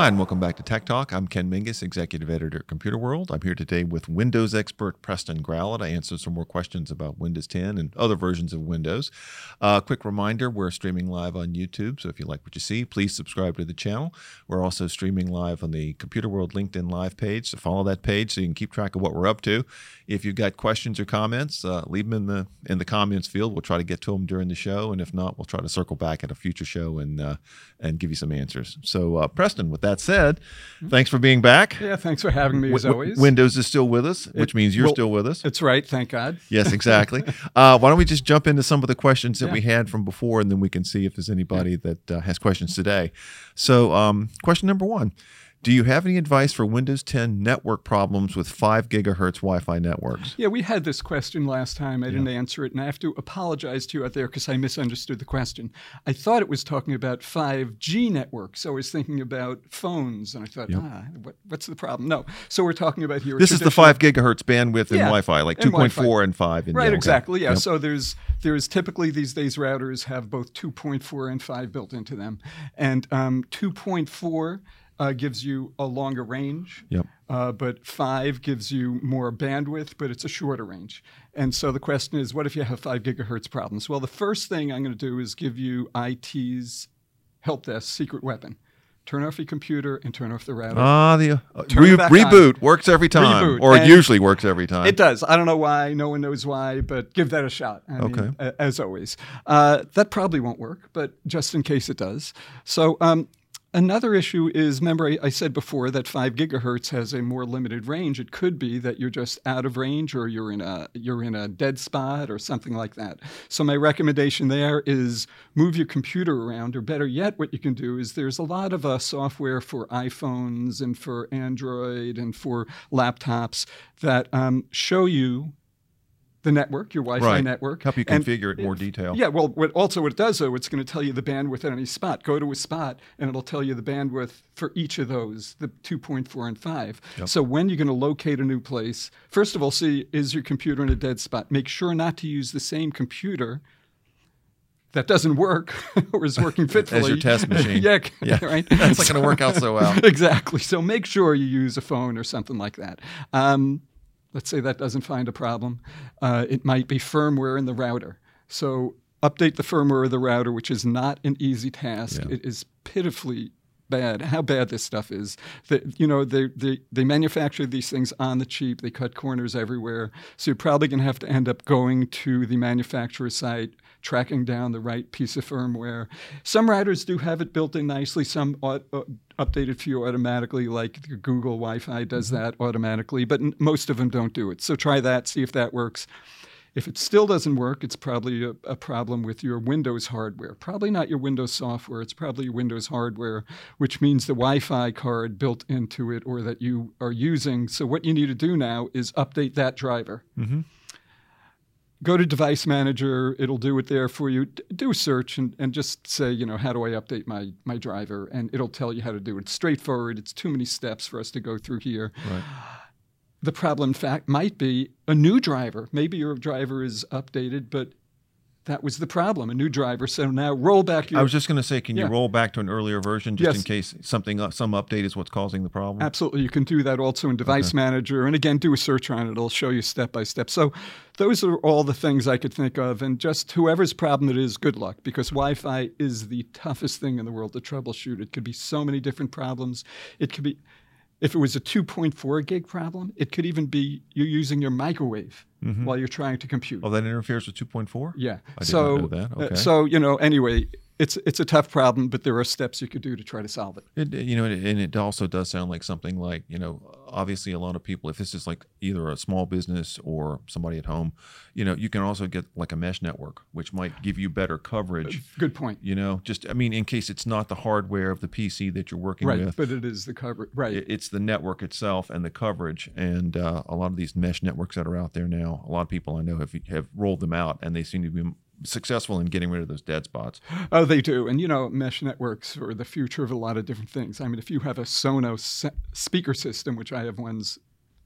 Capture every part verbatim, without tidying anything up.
Hi, and welcome back to Tech Talk. I'm Ken Mingus, Executive Editor at Computer World. I'm here today with Windows expert Preston Gralla to answer some more questions about Windows ten and other versions of Windows. A uh, quick reminder, we're streaming live on YouTube, so if you like what you see, please subscribe to the channel. We're also streaming live on the Computer World LinkedIn Live page, so follow that page so you can keep track of what we're up to. If you've got questions or comments, uh, leave them in the, in the comments field. We'll try to get to them during the show, and if not, we'll try to circle back at a future show and, uh, and give you some answers. So, uh, Preston, with that said, thanks for being back. Yeah, thanks for having me as w always. Windows is still with us, which it, means you're well, still with us. That's right. Thank God. Yes, exactly. uh, why don't we just jump into some of the questions that yeah. we had from before, and then we can see if there's anybody yeah. that uh, has questions today. So um, question number one, do you have any advice for Windows ten network problems with five gigahertz Wi-Fi networks? Yeah, we had this question last time. I yeah. didn't answer it, and I have to apologize to you out there because I misunderstood the question. I thought it was talking about five G networks. So I was thinking about phones, and I thought, yep. ah, what, what's the problem? No. So we're talking about here. This is the five gigahertz bandwidth in yeah, Wi-Fi, like two point four and five. In right, there. exactly. Yeah. Yep. So there's there's typically these days routers have both two point four and five built into them. And um, two point four... Uh, gives you a longer range, yep. uh, but five gives you more bandwidth, but it's a shorter range. And so the question is, what if you have five gigahertz problems? Well, the first thing I'm going to do is give you I T's help desk secret weapon. Turn off your computer and turn off the router. Ah, the uh, re reboot on. works every time, reboot. or and usually works every time. It does. I don't know why. No one knows why, but give that a shot. I okay. mean, a as always, uh, that probably won't work, but just in case it does. So. Um, Another issue is, remember I, I said before that five gigahertz has a more limited range. It could be that you're just out of range, or you're in a you're in a dead spot, or something like that. So my recommendation there is move your computer around, or better yet, what you can do is there's a lot of uh, software for iPhones and for Android and for laptops that um, show you the network, your Wi-Fi right. network. Help you configure and, it more detail. Yeah, well, what, also what it does, though, it's going to tell you the bandwidth at any spot. Go to a spot, and it'll tell you the bandwidth for each of those, the two point four and five. Yep. So when you're going to locate a new place, first of all, see, is your computer in a dead spot? Make sure not to use the same computer that doesn't work or is working fitfully. As your test machine. yeah, yeah, right. That's not going to work out so well. Exactly. So make sure you use a phone or something like that. Um, Let's say that doesn't find a problem. Uh, it might be firmware in the router. So update the firmware of the router, which is not an easy task. Yeah. It is pitifully bad, how bad this stuff is. The, you know, they, they, they manufacture these things on the cheap. They cut corners everywhere. So you're probably going to have to end up going to the manufacturer's site, tracking down the right piece of firmware. Some routers do have it built in nicely. Some ought, uh, updated for you automatically, like Google Wi-Fi does mm-hmm. that automatically, but n most of them don't do it. So try that, see if that works. If it still doesn't work, it's probably a, a problem with your Windows hardware. Probably not your Windows software. It's probably your Windows hardware, which means the Wi-Fi card built into it or that you are using. So what you need to do now is update that driver. Mm-hmm. Go to Device Manager. It'll do it there for you. D do a search and, and just say, you know, how do I update my, my driver? And it'll tell you how to do it. It's straightforward. It's too many steps for us to go through here. Right. The problem, in fact, might be a new driver. Maybe your driver is updated, but that was the problem, a new driver. So now roll back your... I was just going to say, can yeah. you roll back to an earlier version just yes. in case something, some update is what's causing the problem? Absolutely. You can do that also in Device okay. Manager. And again, do a search on it. It'll show you step by step. So those are all the things I could think of. And just whoever's problem it is, good luck, because Wi-Fi is the toughest thing in the world to troubleshoot. It could be so many different problems. It could be... If it was a two point four gig problem, it could even be you're using your microwave mm-hmm. while you're trying to compute. Oh, that interferes with two point four? Yeah. I so, didn't know that. Okay. Uh, so, you know, anyway, it's it's a tough problem, but there are steps you could do to try to solve it. It you know, and it also does sound like something like, you know, obviously a lot of people, if this is like either a small business or somebody at home, you know, you can also get like a mesh network, which might give you better coverage. Good point. You know, just, I mean, in case it's not the hardware of the P C that you're working right, with. Right, but it is the coverage. Right. It's the network itself and the coverage. And uh, a lot of these mesh networks that are out there now, a lot of people I know have, have rolled them out, and they seem to be successful in getting rid of those dead spots. Oh, they do. And, you know, mesh networks are the future of a lot of different things. I mean, if you have a Sonos speaker system, which I have ones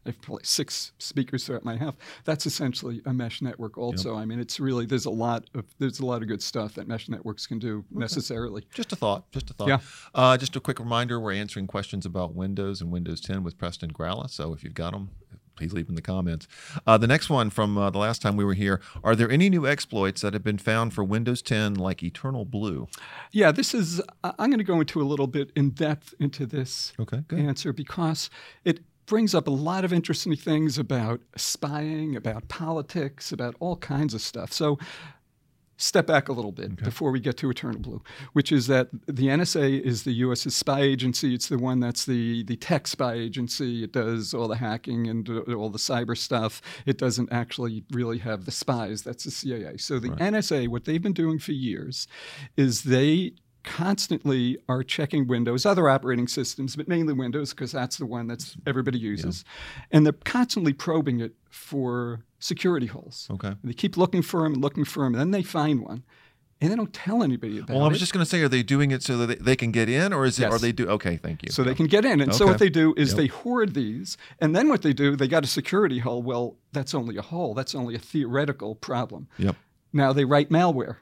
I have probably six speakers throughout my house. That's essentially a mesh network also. Yep. I mean, it's really, there's a lot of there's a lot of good stuff that mesh networks can do okay. necessarily. Just a thought, just a thought. Yeah. Uh, just a quick reminder, we're answering questions about Windows and Windows ten with Preston Gralla. So if you've got them, please leave in the comments. Uh, the next one from uh, the last time we were here, are there any new exploits that have been found for Windows ten like Eternal Blue? Yeah, this is, I'm going to go into a little bit in depth into this okay, good. answer because it brings up a lot of interesting things about spying, about politics, about all kinds of stuff. So step back a little bit okay. before we get to Eternal Blue, which is that the N S A is the U S's spy agency. It's the one that's the, the tech spy agency. It does all the hacking and all the cyber stuff. It doesn't actually really have the spies. That's the C I A. So the right. N S A, what they've been doing for years is they constantly are checking Windows, other operating systems, but mainly Windows because that's the one that's everybody uses. Yeah. And they're constantly probing it for security holes. Okay. And they keep looking for them and looking for them, and then they find one. And they don't tell anybody about it. Well, I was it. just going to say, are they doing it so that they, they can get in, or is it, yes. are they do? Okay, thank you. So yep. they can get in. And okay. so what they do is yep. they hoard these, and then what they do, they got a security hole. Well, that's only a hole. That's only a theoretical problem. Yep. Now they write malware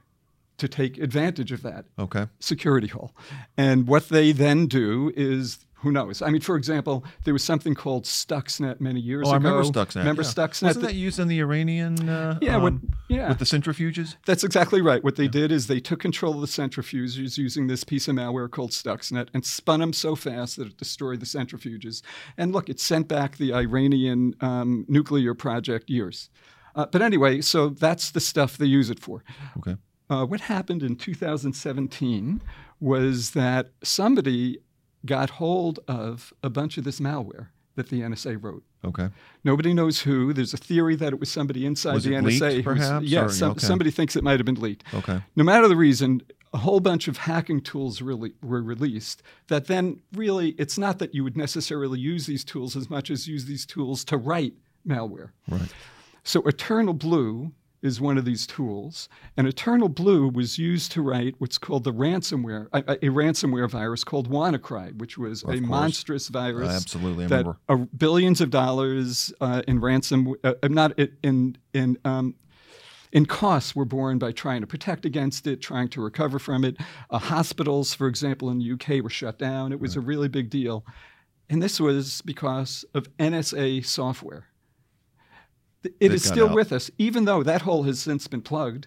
to take advantage of that okay. security hole. And what they then do is, who knows? I mean, for example, there was something called Stuxnet many years oh, ago. Oh, I remember Stuxnet. Remember yeah. Stuxnet? Wasn't that used in the Iranian, uh, yeah, um, what, yeah. with the centrifuges? That's exactly right. What they yeah. did is they took control of the centrifuges using this piece of malware called Stuxnet and spun them so fast that it destroyed the centrifuges. And look, it sent back the Iranian um, nuclear project years. Uh, but anyway, so that's the stuff they use it for. Okay. Uh, what happened in two thousand seventeen was that somebody got hold of a bunch of this malware that the N S A wrote. Okay. Nobody knows who. There's a theory that it was somebody inside was the it N S A. Leaked, perhaps? Yeah, or, some, okay. somebody thinks it might have been leaked. Okay. No matter the reason, a whole bunch of hacking tools really were released that then really, it's not that you would necessarily use these tools as much as use these tools to write malware. Right. So Eternal Blue is one of these tools. And Eternal Blue was used to write what's called the ransomware, a, a ransomware virus called WannaCry, which was well, a course. monstrous virus uh, absolutely. I that remember. Uh, billions of dollars uh, in ransom, uh, not in in um, in costs were borne by trying to protect against it, trying to recover from it. Uh, hospitals, for example, in the U K were shut down. It was right. a really big deal. And this was because of N S A software. It They've is still out. with us, even though that hole has since been plugged.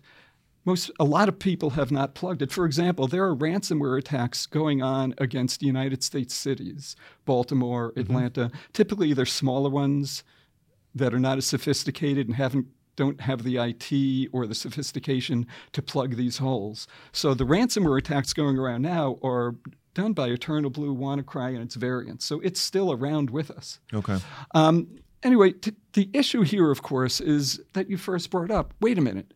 Most, a lot of people have not plugged it. For example, there are ransomware attacks going on against United States cities, Baltimore, Atlanta. Mm-hmm. Typically, they're smaller ones that are not as sophisticated and haven't don't have the I T or the sophistication to plug these holes. So the ransomware attacks going around now are done by Eternal Blue, WannaCry, and its variants. So it's still around with us. Okay. Um, Anyway, t the issue here, of course, is that you first brought up, wait a minute,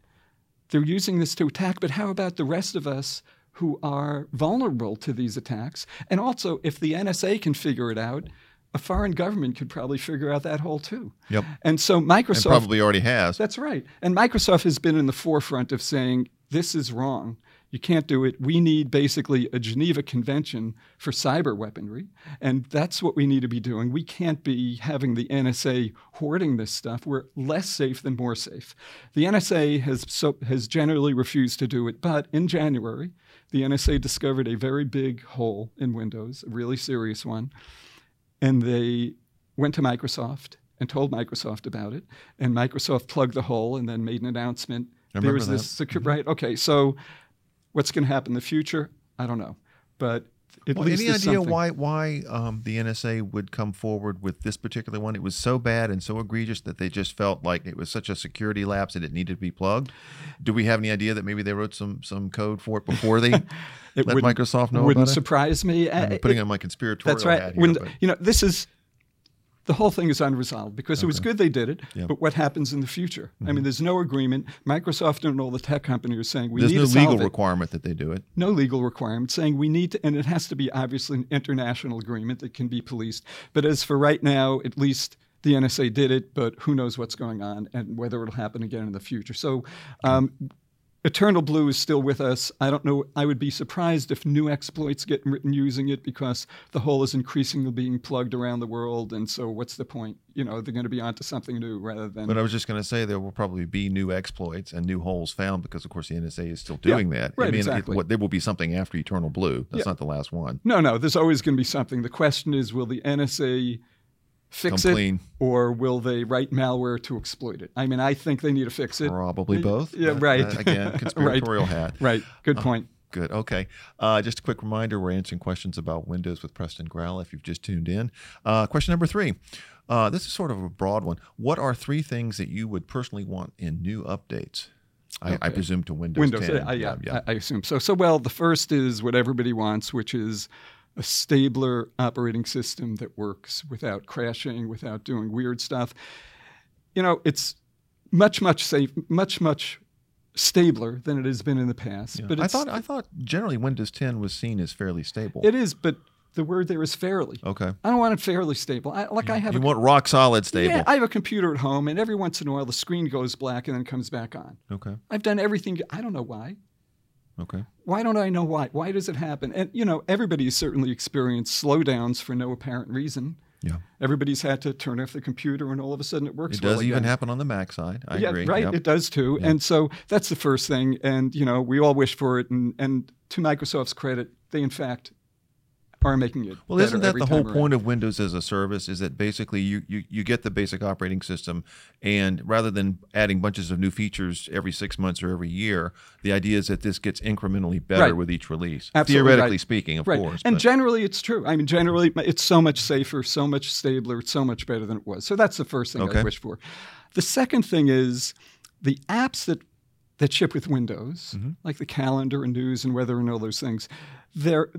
they're using this to attack, but how about the rest of us who are vulnerable to these attacks? And also, if the N S A can figure it out, a foreign government could probably figure out that hole too. Yep. And so Microsoft— and probably already has. That's right. And Microsoft has been in the forefront of saying, this is wrong. You can't do it. We need basically a Geneva Convention for cyber weaponry, and that's what we need to be doing. We can't be having the N S A hoarding this stuff. We're less safe than more safe. The N S A has, so, has generally refused to do it, but in January, the N S A discovered a very big hole in Windows, a really serious one, and they went to Microsoft and told Microsoft about it, and Microsoft plugged the hole and then made an announcement. I remember that. There's this secure, mm-hmm. right? Okay, so what's going to happen in the future? I don't know, but at well, least any idea something. why why um, the N S A would come forward with this particular one? It was so bad and so egregious that they just felt like it was such a security lapse and it needed to be plugged. Do we have any idea that maybe they wrote some some code for it before they it let Microsoft know? Wouldn't about it? Wouldn't surprise me. I'm it, putting on my conspiratorial that's right. hat here, but you know, this is. The whole thing is unresolved because okay. it was good they did it, yep. but what happens in the future? Mm-hmm. I mean, there's no agreement. Microsoft and all the tech companies are saying we there's need no to solve it. There's no legal requirement that they do it. No legal requirement saying we need to, and it has to be obviously an international agreement that can be policed. But as for right now, at least the N S A did it, but who knows what's going on and whether it'll happen again in the future. So um, Eternal Blue is still with us. I don't know. I would be surprised if new exploits get written using it, because the hole is increasingly being plugged around the world. And so what's the point? You know, they're going to be onto something new rather than. But I was just going to say there will probably be new exploits and new holes found, because, of course, the N S A is still doing yeah, that. Right, I mean, exactly. It, what, there will be something after Eternal Blue. That's yeah. not the last one. No, no. There's always going to be something. The question is, will the N S A fix it, or will they write malware to exploit it? I mean, I think they need to fix it. Probably both. Yeah, right. Uh, again, conspiratorial right. hat. Right. Good point. Uh, good. Okay. Uh, just a quick reminder, we're answering questions about Windows with Preston Gralla if you've just tuned in. Uh, question number three. Uh, this is sort of a broad one. What are three things that you would personally want in new updates? I, okay. I presume to Windows, Windows ten. Uh, yeah, yeah, I assume so. So, well, the first is what everybody wants, which is a stabler operating system that works without crashing, without doing weird stuff. You know, it's much, much safe, much, much stabler than it has been in the past. Yeah. But it's, I thought, I thought generally Windows ten was seen as fairly stable. It is, but the word there is fairly. Okay. I don't want it fairly stable. I, like you, I have. You a, want rock solid stable. Yeah, I have a computer at home, and every once in a while the screen goes black and then comes back on. Okay. I've done everything. I don't know why. Okay. Why don't I know why? Why does it happen? And, you know, everybody's certainly experienced slowdowns for no apparent reason. Yeah. Everybody's had to turn off the computer, and all of a sudden it works. It does well even again. happen on the Mac side. I yeah, agree. Right. Yep. It does too. Yep. And so that's the first thing. And, you know, we all wish for it. And, and to Microsoft's credit, they, in fact, are making it well, isn't that the whole around. point of Windows as a service, is that basically you, you, you get the basic operating system, and rather than adding bunches of new features every six months or every year, the idea is that this gets incrementally better right. with each release. Absolutely Theoretically right. speaking, of right. course. And but. generally it's true. I mean, generally it's so much safer, so much stabler, it's so much better than it was. So that's the first thing okay. I wish for. The second thing is the apps that, that ship with Windows, mm-hmm. like the calendar and news and weather and all those things, they're...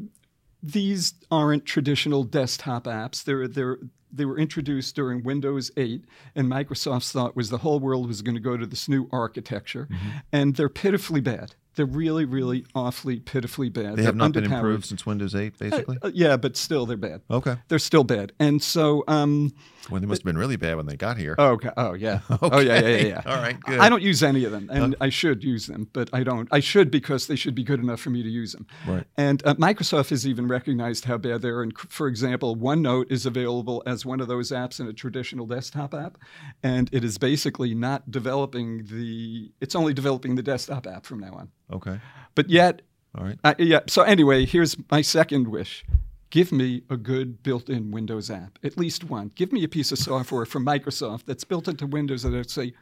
These aren't traditional desktop apps. They're, they're, they were introduced during Windows eight, and Microsoft's thought was the whole world was going to go to this new architecture, mm-hmm. and they're pitifully bad. They're really, really awfully, pitifully bad. They have not been improved since Windows eight, basically? Uh, uh, yeah, but still they're bad. Okay. They're still bad. And so... Um, well, they must have been really bad when they got here. Oh, okay. oh yeah. okay. Oh, yeah, yeah, yeah, yeah. All right, good. I don't use any of them, and okay. I should use them, but I don't. I should, because they should be good enough for me to use them. Right. And uh, Microsoft has even recognized how bad they are. And, for example, OneNote is available as one of those apps in a traditional desktop app, and it is basically not developing the... It's only developing the desktop app from now on. Okay. But yet, all right. I, yeah. So anyway, here's my second wish. Give me a good built-in Windows app, at least one. Give me a piece of software from Microsoft that's built into Windows that I'd say,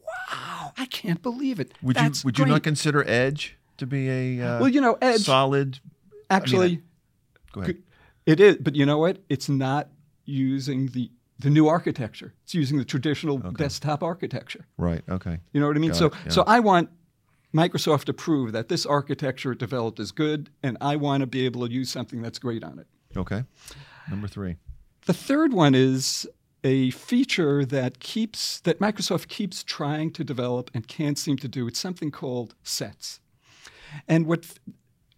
wow, I can't believe it. Would that's you Would great. you not consider Edge to be a uh, well, you know, Edge, solid? Actually, I mean, I, go ahead. It is, but you know what? It's not using the The new architecture. It's using the traditional okay. desktop architecture. Right. Okay. You know what I mean? Got so, it, yeah. so I want Microsoft to prove that this architecture it developed is good, and I want to be able to use something that's great on it. Okay. Number three. The third one is a feature that keeps that Microsoft keeps trying to develop and can't seem to do. It's something called sets. And what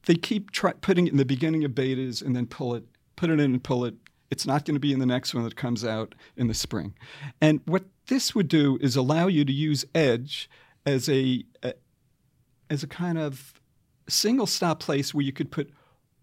they keep try, putting it in the beginning of betas and then pull it, put it in and pull it. It's not going to be in the next one that comes out in the spring. And what this would do is allow you to use Edge as a... a as a kind of single-stop place where you could put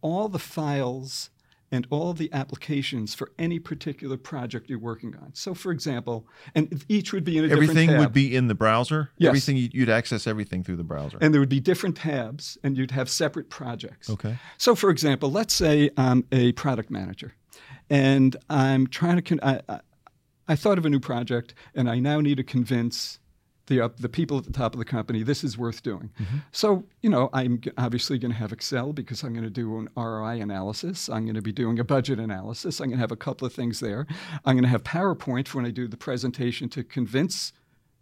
all the files and all the applications for any particular project you're working on. So, for example, and each would be in a everything different tab. Everything would be in the browser? Yes. Everything, you'd access everything through the browser. And there would be different tabs, and you'd have separate projects. Okay. So, for example, let's say I'm a product manager, and I'm trying to con- – I, I, I thought of a new project, and I now need to convince – The, up, the people at the top of the company, this is worth doing. Mm-hmm. So, you know, I'm g- obviously going to have Excel because I'm going to do an R O I analysis. I'm going to be doing a budget analysis. I'm going to have a couple of things there. I'm going to have PowerPoint for when I do the presentation to convince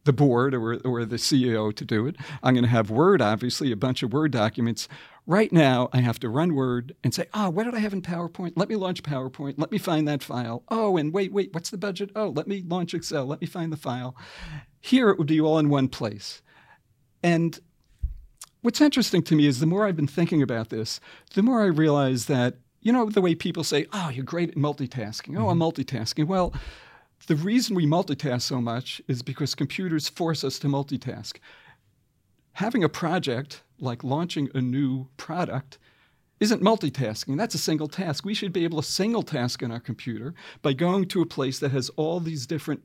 the board or, or the C E O to do it. I'm going to have Word, obviously, a bunch of Word documents. Right now, I have to run Word and say, oh, what did I have in PowerPoint? Let me launch PowerPoint. Let me find that file. Oh, and wait, wait, what's the budget? Oh, let me launch Excel. Let me find the file. Here, it would be all in one place. And what's interesting to me is the more I've been thinking about this, the more I realize that, you know, the way people say, oh, you're great at multitasking. Oh, I'm multitasking. Well, the reason we multitask so much is because computers force us to multitask. having a project like launching a new product isn't multitasking. That's a single task. We should be able to single task on our computer by going to a place that has all these different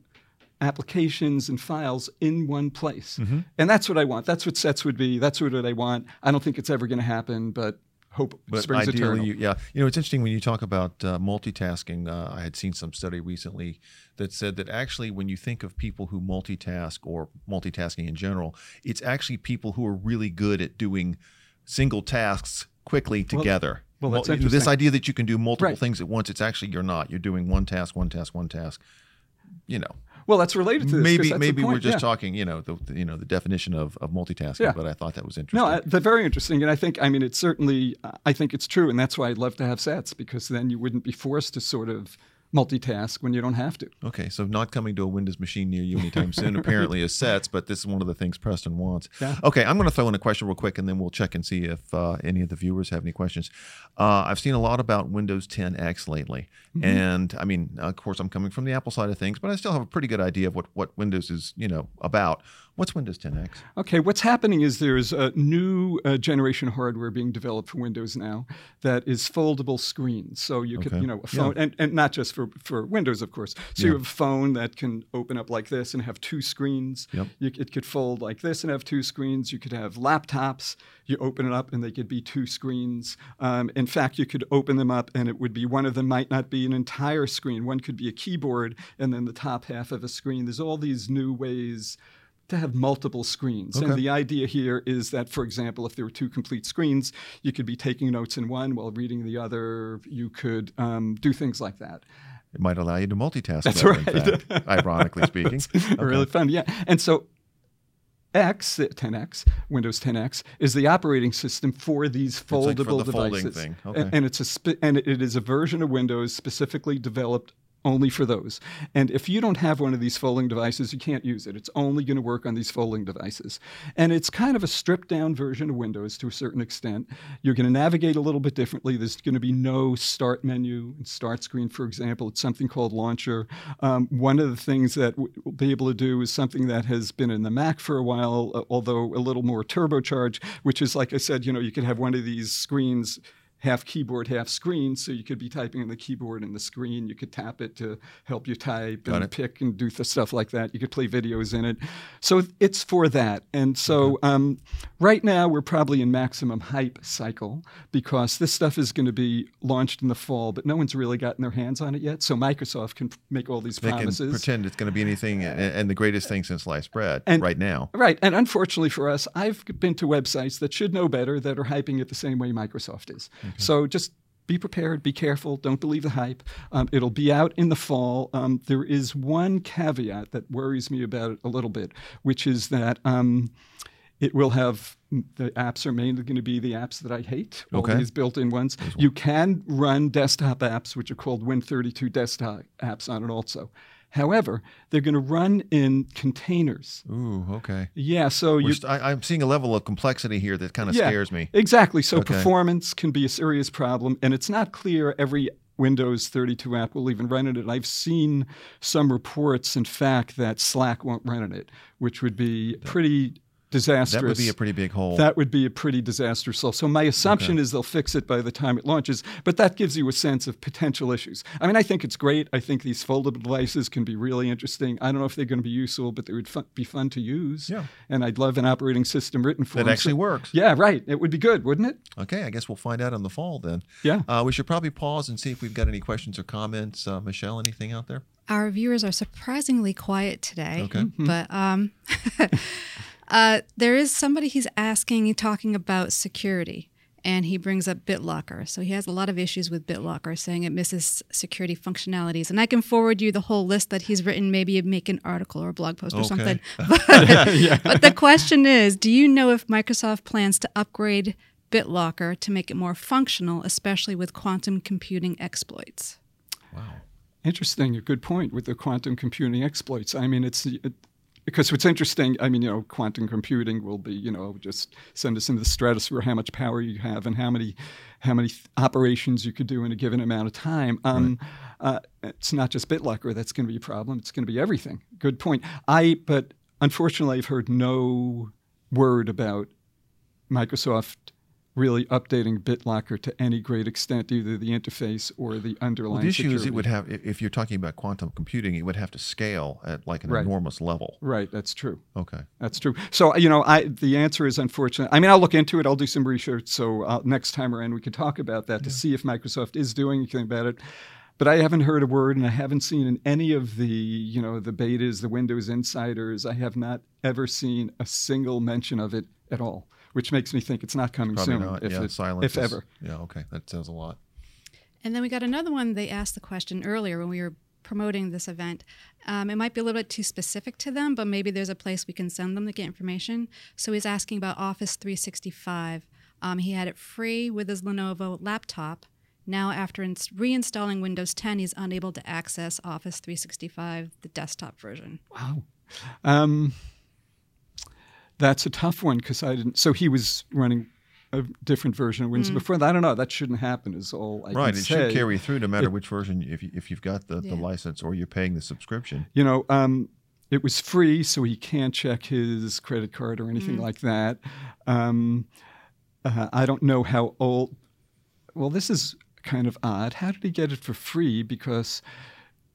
applications and files in one place. Mm-hmm. And that's what I want. That's what sets would be. That's what I want. I don't think it's ever going to happen, but hope but springs eternal. You, yeah. You know, it's interesting when you talk about uh, multitasking. Uh, I had seen some study recently that said that actually when you think of people who multitask or multitasking in general, it's actually people who are really good at doing single tasks quickly together. Well, well, that's interesting. This idea that you can do multiple right. things at once, it's actually you're not. You're doing one task, one task, one task, you know. Well, that's related to this. Maybe that's maybe we're just yeah. talking, you know, the you know the definition of, of multitasking. Yeah. But I thought that was interesting. No, they're very interesting, and I think I mean it's certainly I think it's true, and that's why I'd love to have sats, because then you wouldn't be forced to sort of multitask when you don't have to. Okay, so not coming to a Windows machine near you anytime soon apparently is sets, but this is one of the things Preston wants. Yeah. Okay, I'm going to throw in a question real quick, and then we'll check and see if uh, any of the viewers have any questions. Uh, I've seen a lot about Windows ten X lately, mm-hmm. and I mean, of course, I'm coming from the Apple side of things, but I still have a pretty good idea of what, what Windows is, you know, about. What's Windows ten X? Okay, what's happening is there's a new uh, generation hardware being developed for Windows now that is foldable screens. So you okay. can, you know, a phone, yeah. and, and not just for, for Windows, of course. So yeah. you have a phone that can open up like this and have two screens. Yep. You, it could fold like this and have two screens. You could have laptops. You open it up and they could be two screens. Um, in fact, you could open them up and it would be one of them might not be an entire screen. One could be a keyboard and then the top half of a screen. There's all these new ways to have multiple screens. Okay. And the idea here is that, for example, if there were two complete screens, you could be taking notes in one while reading the other. You could um, do things like that. It might allow you to multitask. That's better, right. In fact, ironically speaking. That's okay. Really fun, yeah. And so X, ten X, Windows ten X, is the operating system for these foldable it's like for the devices. Folding thing. Okay. And, and, it's a sp- and it is a version of Windows specifically developed only for those. And if you don't have one of these folding devices, you can't use it. It's only going to work on these folding devices. And it's kind of a stripped down version of Windows to a certain extent. You're going to navigate a little bit differently. There's going to be no start menu and start screen, for example. It's something called Launcher. Um, one of the things that w- we'll be able to do is something that has been in the Mac for a while, uh, although a little more turbocharged, which is, like I said, you know, you could have one of these screens half keyboard, half screen, so you could be typing on the keyboard and the screen. You could tap it to help you type Got and it. pick and do th- stuff like that. You could play videos in it. So it's for that. And so okay. um, right now we're probably in maximum hype cycle because this stuff is going to be launched in the fall, but no one's really gotten their hands on it yet. So Microsoft can p- make all these they promises. They can pretend it's going to be anything and, and the greatest thing since sliced bread and, right now. Right. And unfortunately for us, I've been to websites that should know better that are hyping it the same way Microsoft is. Mm-hmm. So just be prepared, be careful, don't believe the hype. Um, it'll be out in the fall. Um, there is one caveat that worries me about it a little bit, which is that um, it will have the apps are mainly going to be the apps that I hate, all okay. these built-in ones. One. You can run desktop apps, which are called Win thirty-two desktop apps on it also. However, they're going to run in containers. Ooh, okay. Yeah, so you... St- I, I'm seeing a level of complexity here that kind of yeah, scares me. Exactly. So okay. performance can be a serious problem, and it's not clear every Windows thirty-two app will even run in it. I've seen some reports, in fact, that Slack won't run in it, which would be pretty... disastrous. That would be a pretty big hole. That would be a pretty disastrous hole. So my assumption okay. is they'll fix it by the time it launches, but that gives you a sense of potential issues. I mean, I think it's great. I think these foldable devices can be really interesting. I don't know if they're going to be useful, but they would fu- be fun to use. Yeah. And I'd love an operating system written for that them. actually so, works. Yeah, right. It would be good, wouldn't it? Okay, I guess we'll find out in the fall then. Yeah. Uh, we should probably pause and see if we've got any questions or comments. Uh, Michelle, anything out there? Our viewers are surprisingly quiet today. Okay. Mm-hmm. But... Um, Uh, there is somebody he's asking, talking about security, and he brings up BitLocker. So he has a lot of issues with BitLocker, saying it misses security functionalities. And I can forward you the whole list that he's written, maybe make an article or a blog post okay. or something. But, yeah, yeah. but the question is, do you know if Microsoft plans to upgrade BitLocker to make it more functional, especially with quantum computing exploits? Wow. Interesting. A good point with the quantum computing exploits. I mean, it's... It, Because what's interesting, I mean, you know, quantum computing will be, you know, just send us into the stratosphere, how much power you have and how many how many th- operations you could do in a given amount of time. Um, right. uh, it's not just BitLocker that's going to be a problem. It's going to be everything. Good point. I, but unfortunately, I've heard no worried about Microsoft really updating BitLocker to any great extent, either the interface or the underlying well, the issue security. Is it would have, if you're talking about quantum computing, it would have to scale at like an right. enormous level. Right, that's true. Okay. That's true. So, you know, I the answer is unfortunate. I mean, I'll look into it. I'll do some research. So uh, next time around, we could talk about that yeah. to see if Microsoft is doing anything about it. But I haven't heard a word, and I haven't seen in any of the, you know, the betas, the Windows Insiders, I have not ever seen a single mention of it at all, which makes me think it's not coming Probably soon, not. If, yeah, it, silence if is, ever. Yeah, okay, that says a lot. And then we got another one. They asked the question earlier when we were promoting this event. Um, it might be a little bit too specific to them, but maybe there's a place we can send them to get information. So he's asking about Office three sixty-five. Um, he had it free with his Lenovo laptop. Now, after reinstalling Windows ten, he's unable to access Office three sixty-five, the desktop version. Wow. Um, that's a tough one because I didn't. So he was running a different version of Windows mm. before. I don't know. That shouldn't happen is all I right, can say. Right. It should carry through no matter it, which version, if, you, if you've got the, yeah. the license or you're paying the subscription. You know, um, it was free, so he can't check his credit card or anything mm. like that. Um, uh, I don't know how old. Well, this is kind of odd. How did he get it for free? Because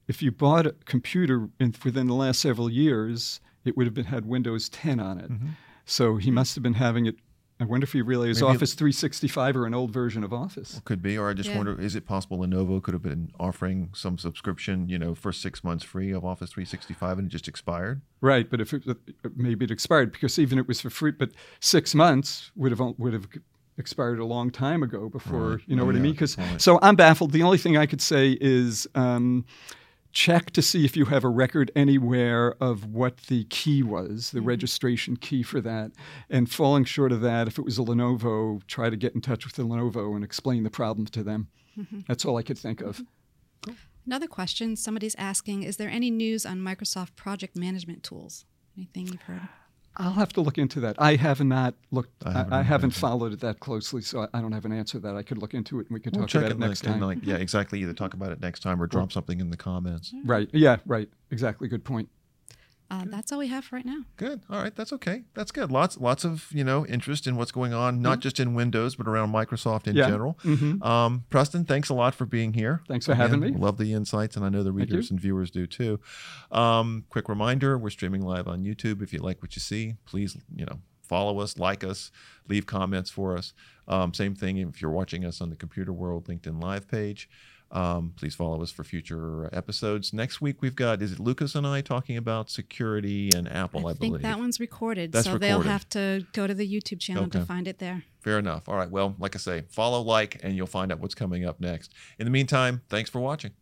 if you bought a computer in, within the last several years, it would have been, had Windows ten on it. Mm-hmm. So he must have been having it. I wonder if he really is Office three sixty-five or an old version of Office. Could be, or I just yeah. wonder, is it possible Lenovo could have been offering some subscription, you know, for six months free of Office three sixty-five and it just expired? Right, but if it, maybe it expired because even it was for free, but six months would have would have. expired a long time ago before, right. you know yeah, what I mean? 'Cause, right. So I'm baffled. The only thing I could say is um, check to see if you have a record anywhere of what the key was, the mm-hmm. registration key for that. And falling short of that, if it was a Lenovo, try to get in touch with the Lenovo and explain the problem to them. Mm-hmm. That's all I could think of. Mm-hmm. Cool. Another question somebody's asking, is there any news on Microsoft project management tools? Anything you've heard? I'll have to look into that. I have not looked. I haven't, I, I haven't followed it that closely, so I don't have an answer to that. I could look into it, and we could we'll talk about it, it next time. Like, yeah, exactly. Either talk about it next time or drop something in the comments. Right. Yeah, right. Exactly. Good point. Uh, that's all we have for right now. Good. All right. That's okay. That's good. Lots lots of, you know, interest in what's going on, not mm-hmm. just in Windows, but around Microsoft in yeah. general. Mm-hmm. Um, Preston, thanks a lot for being here. Thanks for Again, having me. Love the insights, and I know the readers and viewers do too. Um, quick reminder, we're streaming live on YouTube. If you like what you see, please, you know, follow us, like us, leave comments for us. Um, same thing if you're watching us on the Computer World LinkedIn Live page. Um, please follow us for future episodes. Next week we've got, is it Lucas and I talking about security and Apple, I, I believe. I think that one's recorded, That's so recorded. They'll have to go to the YouTube channel okay. to find it there. Fair enough. All right, well, like I say, follow, like, and you'll find out what's coming up next. In the meantime, thanks for watching.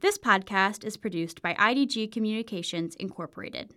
This podcast is produced by I D G Communications Incorporated.